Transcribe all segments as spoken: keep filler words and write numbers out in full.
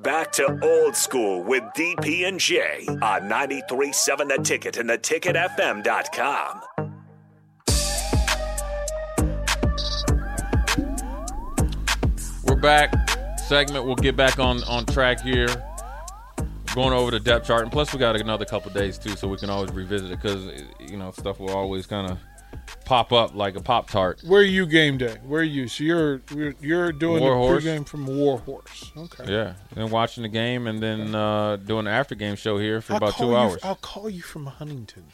Back to old school with D P and J on ninety-three point seven The Ticket and the ticket f m dot com. We're back. Segment. We'll get back on, on track here. Going over the depth chart. And plus, we got another couple days, too, so we can always revisit it because, you know, stuff will always kind of pop up like a Pop-Tart. Where are you game day? Where are you? So you're you're, you're doing War the pregame from War Horse. Okay. Yeah. And watching the game and then uh, doing the after game show here for I'll about two you, hours. I'll call you from Huntington.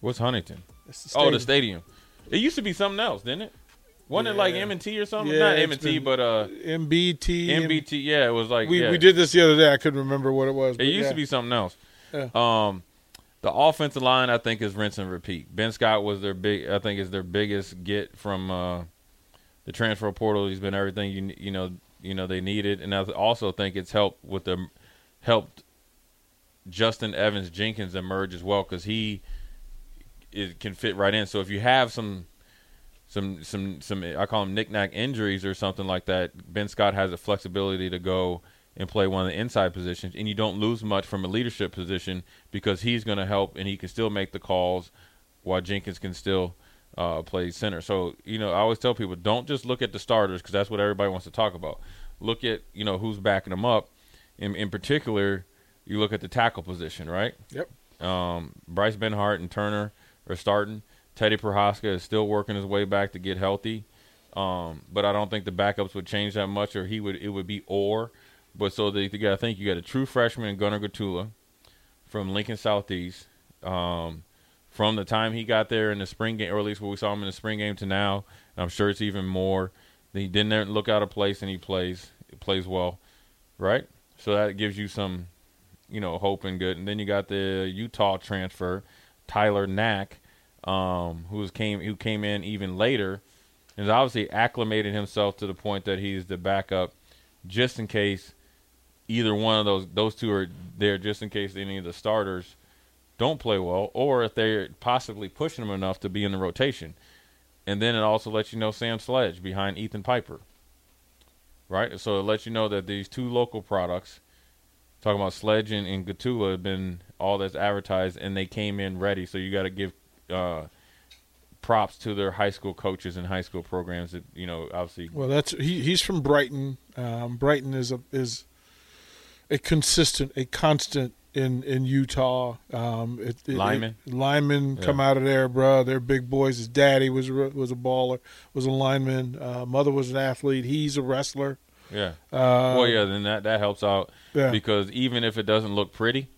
What's Huntington? It's the stadium. Oh, the stadium. It used to be something else, didn't it? Wasn't yeah. it like M and T or something? Yeah, Not M and T, but uh, M B T. M B T, yeah. It was like we yeah. we did this the other day. I couldn't remember what it was. It used yeah. to be something else. Yeah. Um. The offensive line, I think, is rinse and repeat. Ben Scott was their big, I think, is their biggest get from uh, the transfer portal. He's been everything you you know you know they needed, and I also think it's helped with the helped Justin Evans-Jenkins emerge as well because he is, can fit right in. So if you have some some some some I call them knick-knack injuries or something like that, Ben Scott has the flexibility to go and play one of the inside positions, and you don't lose much from a leadership position because he's going to help and he can still make the calls while Jenkins can still uh, play center. So, you know, I always tell people, don't just look at the starters because that's what everybody wants to talk about. Look at, you know, who's backing them up. In, in particular, you look at the tackle position, right? Yep. Um, Bryce Benhart and Turner are starting. Teddy Prochaska is still working his way back to get healthy. Um, but I don't think the backups would change that much or he would it would be or – But so they, they got, I think you got a true freshman in Gunnar Gatula from Lincoln Southeast. Um, from the time he got there in the spring game, or at least what we saw him in the spring game to now, I'm sure it's even more. He didn't look out of place, and he plays plays well, right? So that gives you some, you know, hope and good. And then you got the Utah transfer, Tyler Knack, um, who came who came in even later, and has obviously acclimated himself to the point that he's the backup, just in case. Either one of those, those two are there just in case any of the starters don't play well, or if they're possibly pushing them enough to be in the rotation. And then it also lets you know Sam Sledge behind Ethan Piper, right? So it lets you know that these two local products, talking about Sledge and, and Gatula, have been all that's advertised, and they came in ready. So you got to give uh, props to their high school coaches and high school programs that, you know, obviously. Well, that's he, he's from Brighton. Um, Brighton is a is. A consistent, a constant in, in Utah. Um, it, it, Lyman. It, Lyman yeah. come out of there, bro. They're big boys. His daddy was, was a baller, was a lineman. Uh, mother was an athlete. He's a wrestler. Yeah. Uh, well, yeah, then that, that helps out. Yeah. Because even if it doesn't look pretty,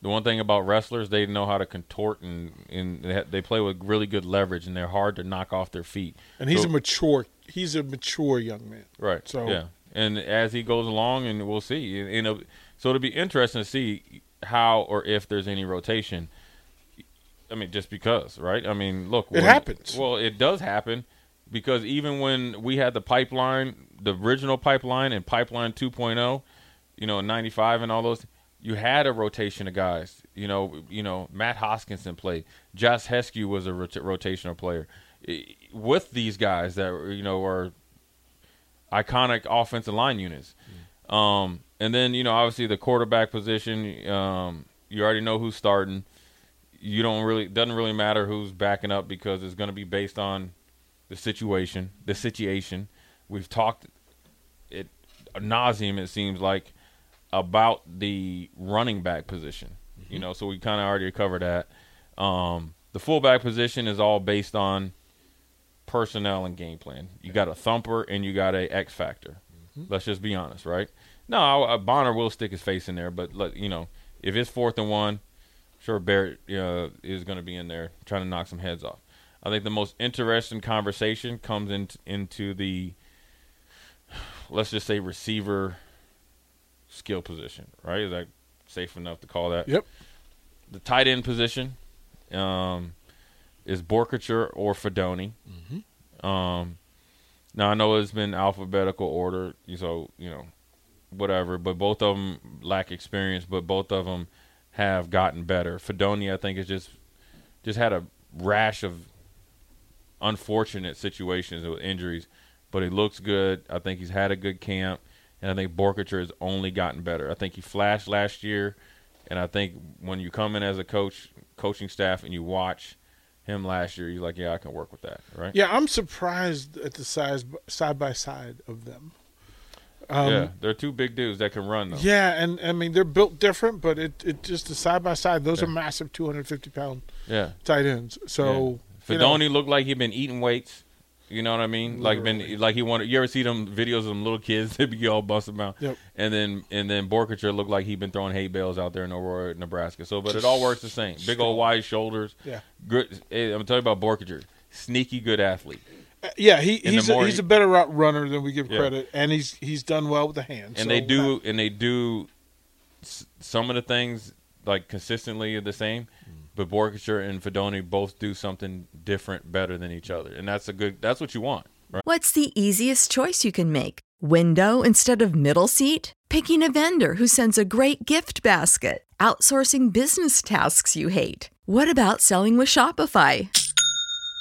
the one thing about wrestlers, they know how to contort, and, and they, have, they play with really good leverage, and they're hard to knock off their feet. And he's so, a mature he's a mature young man. Right, So yeah. And as he goes along, and we'll see. And, and so it'll be interesting to see how or if there's any rotation. I mean, just because, right? I mean, look. It when, happens. Well, it does happen because even when we had the pipeline, the original pipeline and pipeline two point oh, you know, ninety-five and all those, you had a rotation of guys. You know, you know, Matt Hoskinson played. Josh Heskey was a rot- rotational player. With these guys that, you know, are – iconic offensive line units. Mm. Um, and then, you know, obviously the quarterback position, um, you already know who's starting. You don't really, doesn't really matter who's backing up because it's going to be based on the situation, the situation. We've talked it ad nauseum, it seems like, about the running back position, mm-hmm. you know, so we kind of already covered that. Um, the fullback position is all based on personnel and game plan. You got a thumper and you got a X factor. Mm-hmm. Let's just be honest, right? No, I, I, Bonner will stick his face in there, but let, you know, if it's fourth and one, sure Barrett uh, is going to be in there trying to knock some heads off. I think the most interesting conversation comes in, into the, let's just say receiver skill position, right? Is that safe enough to call that? Yep. The tight end position um, is Borkutcher or Fidone. Mm-hmm. Um, now, I know it's been alphabetical order, so, you know, whatever, but both of them lack experience, but both of them have gotten better. Fidone, I think, has just just had a rash of unfortunate situations with injuries, but he looks good. I think he's had a good camp, and I think Borkutcher has only gotten better. I think he flashed last year, and I think when you come in as a coach, coaching staff, and you watch him last year, you're like, yeah, I can work with that, right? Yeah, I'm surprised at the size side by side of them. Um, yeah, they're two big dudes that can run, though. Yeah, and, I mean, they're built different, but it, it just the side-by-side, those yeah. are massive two hundred fifty pound yeah. tight ends. So yeah. Fidone you know, looked like he'd been eating weights, you know what I mean? Literally. Like been like he wanted – you ever see them videos of them little kids that be all busting them out? Yep. And then and then Borkutcher looked like he'd been throwing hay bales out there in Aurora, Nebraska. So, but it all works the same. Big old wide shoulders. Yeah. Good, hey, I'm going to tell you about Borkutcher. Sneaky good athlete. Yeah, he, he's a, he's he, a better route runner than we give yeah. credit, and he's he's done well with the hands. And so they do not, and they do s- some of the things like consistently are the same, mm. but Borkutcher and Fidone both do something different, better than each other, and that's a good. That's what you want. Right? What's the easiest choice you can make? Window instead of middle seat? Picking a vendor who sends a great gift basket? Outsourcing business tasks you hate? What about selling with Shopify?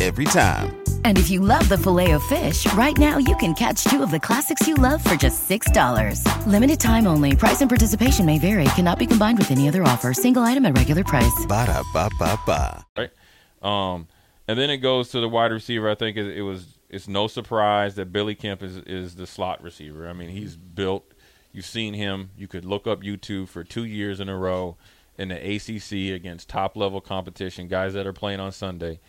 Every time. And if you love the Filet-O-Fish, right now you can catch two of the classics you love for just six dollars. Limited time only. Price and participation may vary. Cannot be combined with any other offer. Single item at regular price. Ba-da-ba-ba-ba. Right. Um, and then it goes to the wide receiver. I think it, it was. It's no surprise that Billy Kemp is, is the slot receiver. I mean, he's built. You've seen him. You could look up YouTube for two years in a row in the A C C against top-level competition, guys that are playing on Sunday.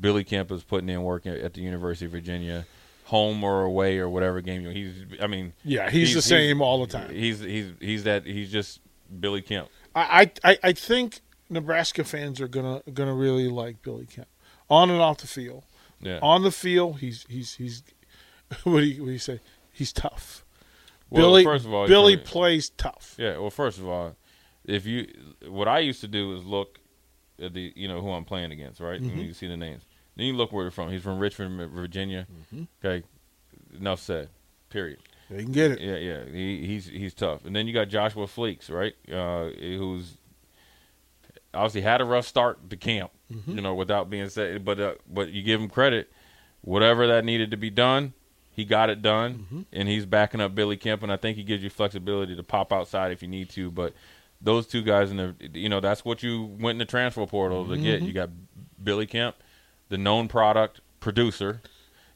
Billy Kemp is putting in work at the University of Virginia, home or away or whatever game. He's. I mean. Yeah, he's, he's the same he's, all the time. He's he's he's that. He's just Billy Kemp. I I I think. Nebraska fans are gonna gonna really like Billy Kemp, on and off the field. Yeah. On the field, he's he's he's what do you, what do you say? He's tough. Well, Billy, first of all, Billy pretty, plays tough. Yeah. Well, first of all, if you what I used to do is look at the you know who I'm playing against, right? Mm-hmm. And you see the names. Then you look where they're from. He's from Richmond, Virginia. Mm-hmm. Okay. Enough said. Period. They can get it. Yeah. Yeah. He, he's he's tough. And then you got Joshua Fleeks, right? Uh, who's obviously had a rough start to camp, mm-hmm. you know, without being said, but uh, but you give him credit. Whatever that needed to be done, he got it done, mm-hmm. and he's backing up Billy Kemp, and I think he gives you flexibility to pop outside if you need to. But those two guys, in the, you know, that's what you went in the transfer portal to mm-hmm. get. You got Billy Kemp, the known product producer,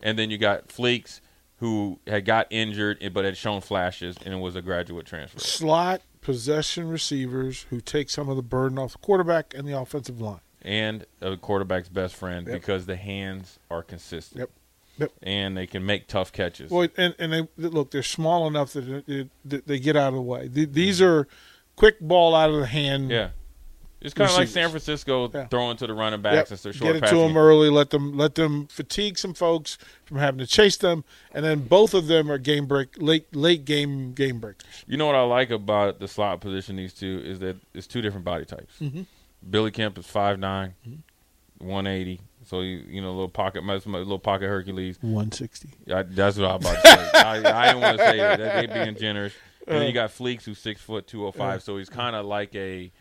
and then you got Fleeks, who had got injured but had shown flashes and was a graduate transfer. Slot possession receivers who take some of the burden off the quarterback and the offensive line. And a quarterback's best friend yep. because the hands are consistent. Yep. Yep. And they can make tough catches. Well, and, and they look, they're small enough that, it, that they get out of the way. The, these mm-hmm. are quick ball out of the hand. Yeah. It's kind receivers. Of like San Francisco yeah. throwing to the running backs yep. since they're short passing. Get it to them early. Let them, let them fatigue some folks from having to chase them. And then both of them are game break, late late game game breakers. You know what I like about the slot position, these two, is that it's two different body types. Mm-hmm. Billy Kemp is five nine, mm-hmm. one eighty, So, you, you know, a little pocket, my, my little pocket Hercules. one sixty I, that's what I was about to say. I, I didn't want to say that. They're being generous. And then you got Fleeks, who's six foot two oh five So he's kind of like a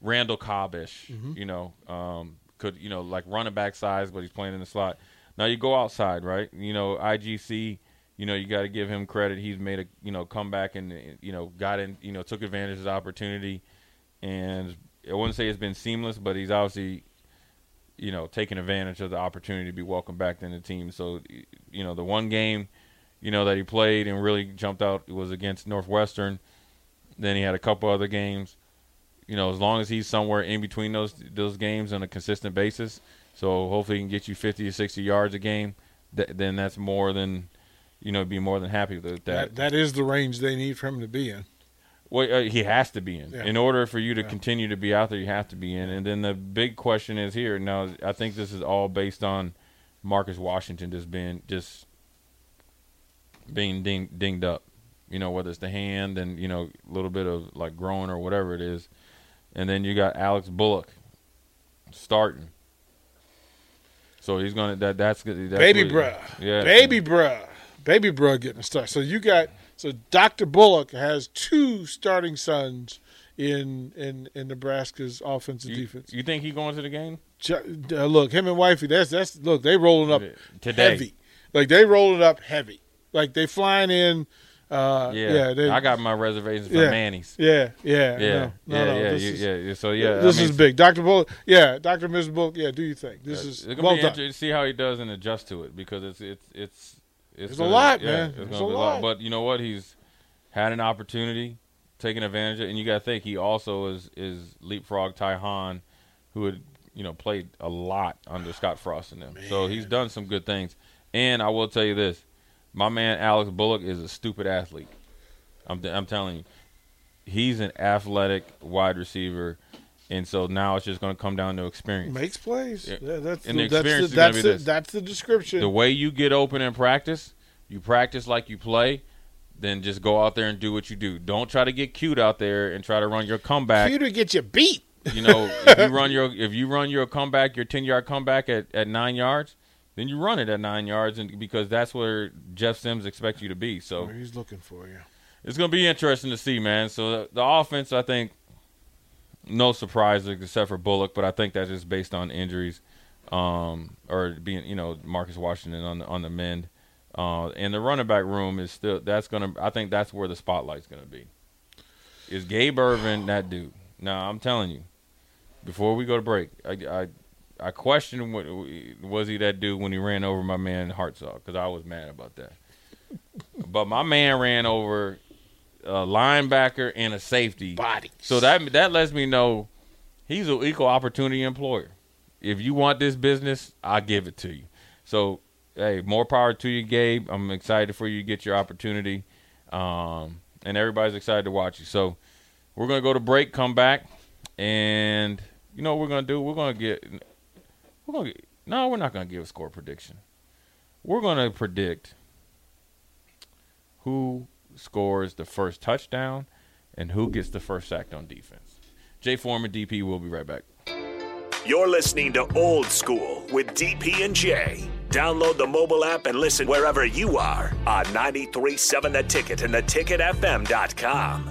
Randall Cobbish, mm-hmm. you know, um, could, you know, like running back size, but he's playing in the slot. Now you go outside, right? You know, I G C, you know, you got to give him credit. He's made a, you know, comeback and, you know, got in, you know, took advantage of the opportunity. And I wouldn't say it's been seamless, but he's obviously, you know, taking advantage of the opportunity to be welcomed back to the team. So, you know, the one game, you know, that he played and really jumped out was against Northwestern. Then he had a couple other games. You know, as long as he's somewhere in between those those games on a consistent basis, so hopefully he can get you fifty to sixty yards a game, th- then that's more than, you know, be more than happy with that. That, that is the range they need for him to be in. Well, uh, he has to be in. Yeah. In order for you to yeah. continue to be out there, you have to be in. And then the big question is here. Now, I think this is all based on Marcus Washington just being just being ding, dinged up, you know, whether it's the hand and, you know, a little bit of, like, growing or whatever it is. And then you got Alex Bullock starting. So he's going to that, – that's, that's – Baby bruh. Yeah. Baby bruh. Baby bruh getting a start. So you got – so Doctor Bullock has two starting sons in in, in Nebraska's offensive you, defense. You think he's going to the game? Uh, look, him and Wifey, that's – that's look, they rolling up Today. heavy. Like, they rolling up heavy. Like, they flying in – Uh, yeah, yeah they, I got my reservations for yeah, Manny's. Yeah, yeah, yeah, no, yeah, no, yeah, you, is, yeah. So yeah, this I mean, is big, Doctor Bullock. Yeah, Doctor and Miz Bullock. Yeah, do you think this uh, is it's gonna well be done. interesting to see how he does and adjust to it because it's it's it's it's, it's gonna, a lot, yeah, man. It's, it's a lot. lot. But you know what? He's had an opportunity, taken advantage of, and you got to think he also is is leapfrog Ty Hon, who had you know played a lot under Scott Frost and them. Man. So he's done some good things. And I will tell you this. My man Alex Bullock is a stupid athlete. I'm I'm telling you, he's an athletic wide receiver, and so now it's just going to come down to experience. Makes plays. Yeah, yeah that's and the, the experience the, is going to be the, this. That's the description. The way you get open in practice, you practice like you play. Then just go out there and do what you do. Don't try to get cute out there and try to run your comeback. Cute to get you beat. You know, if you run your if you run your comeback, your ten yard comeback at, at nine yards. Then you run it at nine yards and because that's where Jeff Sims expects you to be. So well, he's looking for you. It's going to be interesting to see, man. So the, the offense, I think, no surprises except for Bullock, but I think that's just based on injuries um, or being, you know, Marcus Washington on the, on the mend. Uh, and the running back room is still that's going to. I think that's where the spotlight's going to be. Is Gabe Irvin that dude? Now I'm telling you, before we go to break, I. I I questioned what, was he that dude when he ran over my man Hartsock because I was mad about that. But my man ran over a linebacker and a safety. Body. So that that lets me know he's an equal opportunity employer. If you want this business, I give it to you. So, hey, more power to you, Gabe. I'm excited for you to get your opportunity. Um, and everybody's excited to watch you. So we're going to go to break, come back, and you know what we're going to do? We're going to get – We're gonna get, no, we're not going to give a score prediction. We're going to predict who scores the first touchdown and who gets the first sack on defense. Jay Foreman, D P, we'll be right back. You're listening to Old School with D P and Jay. Download the mobile app and listen wherever you are on ninety-three point seven The Ticket and the ticket f m dot com.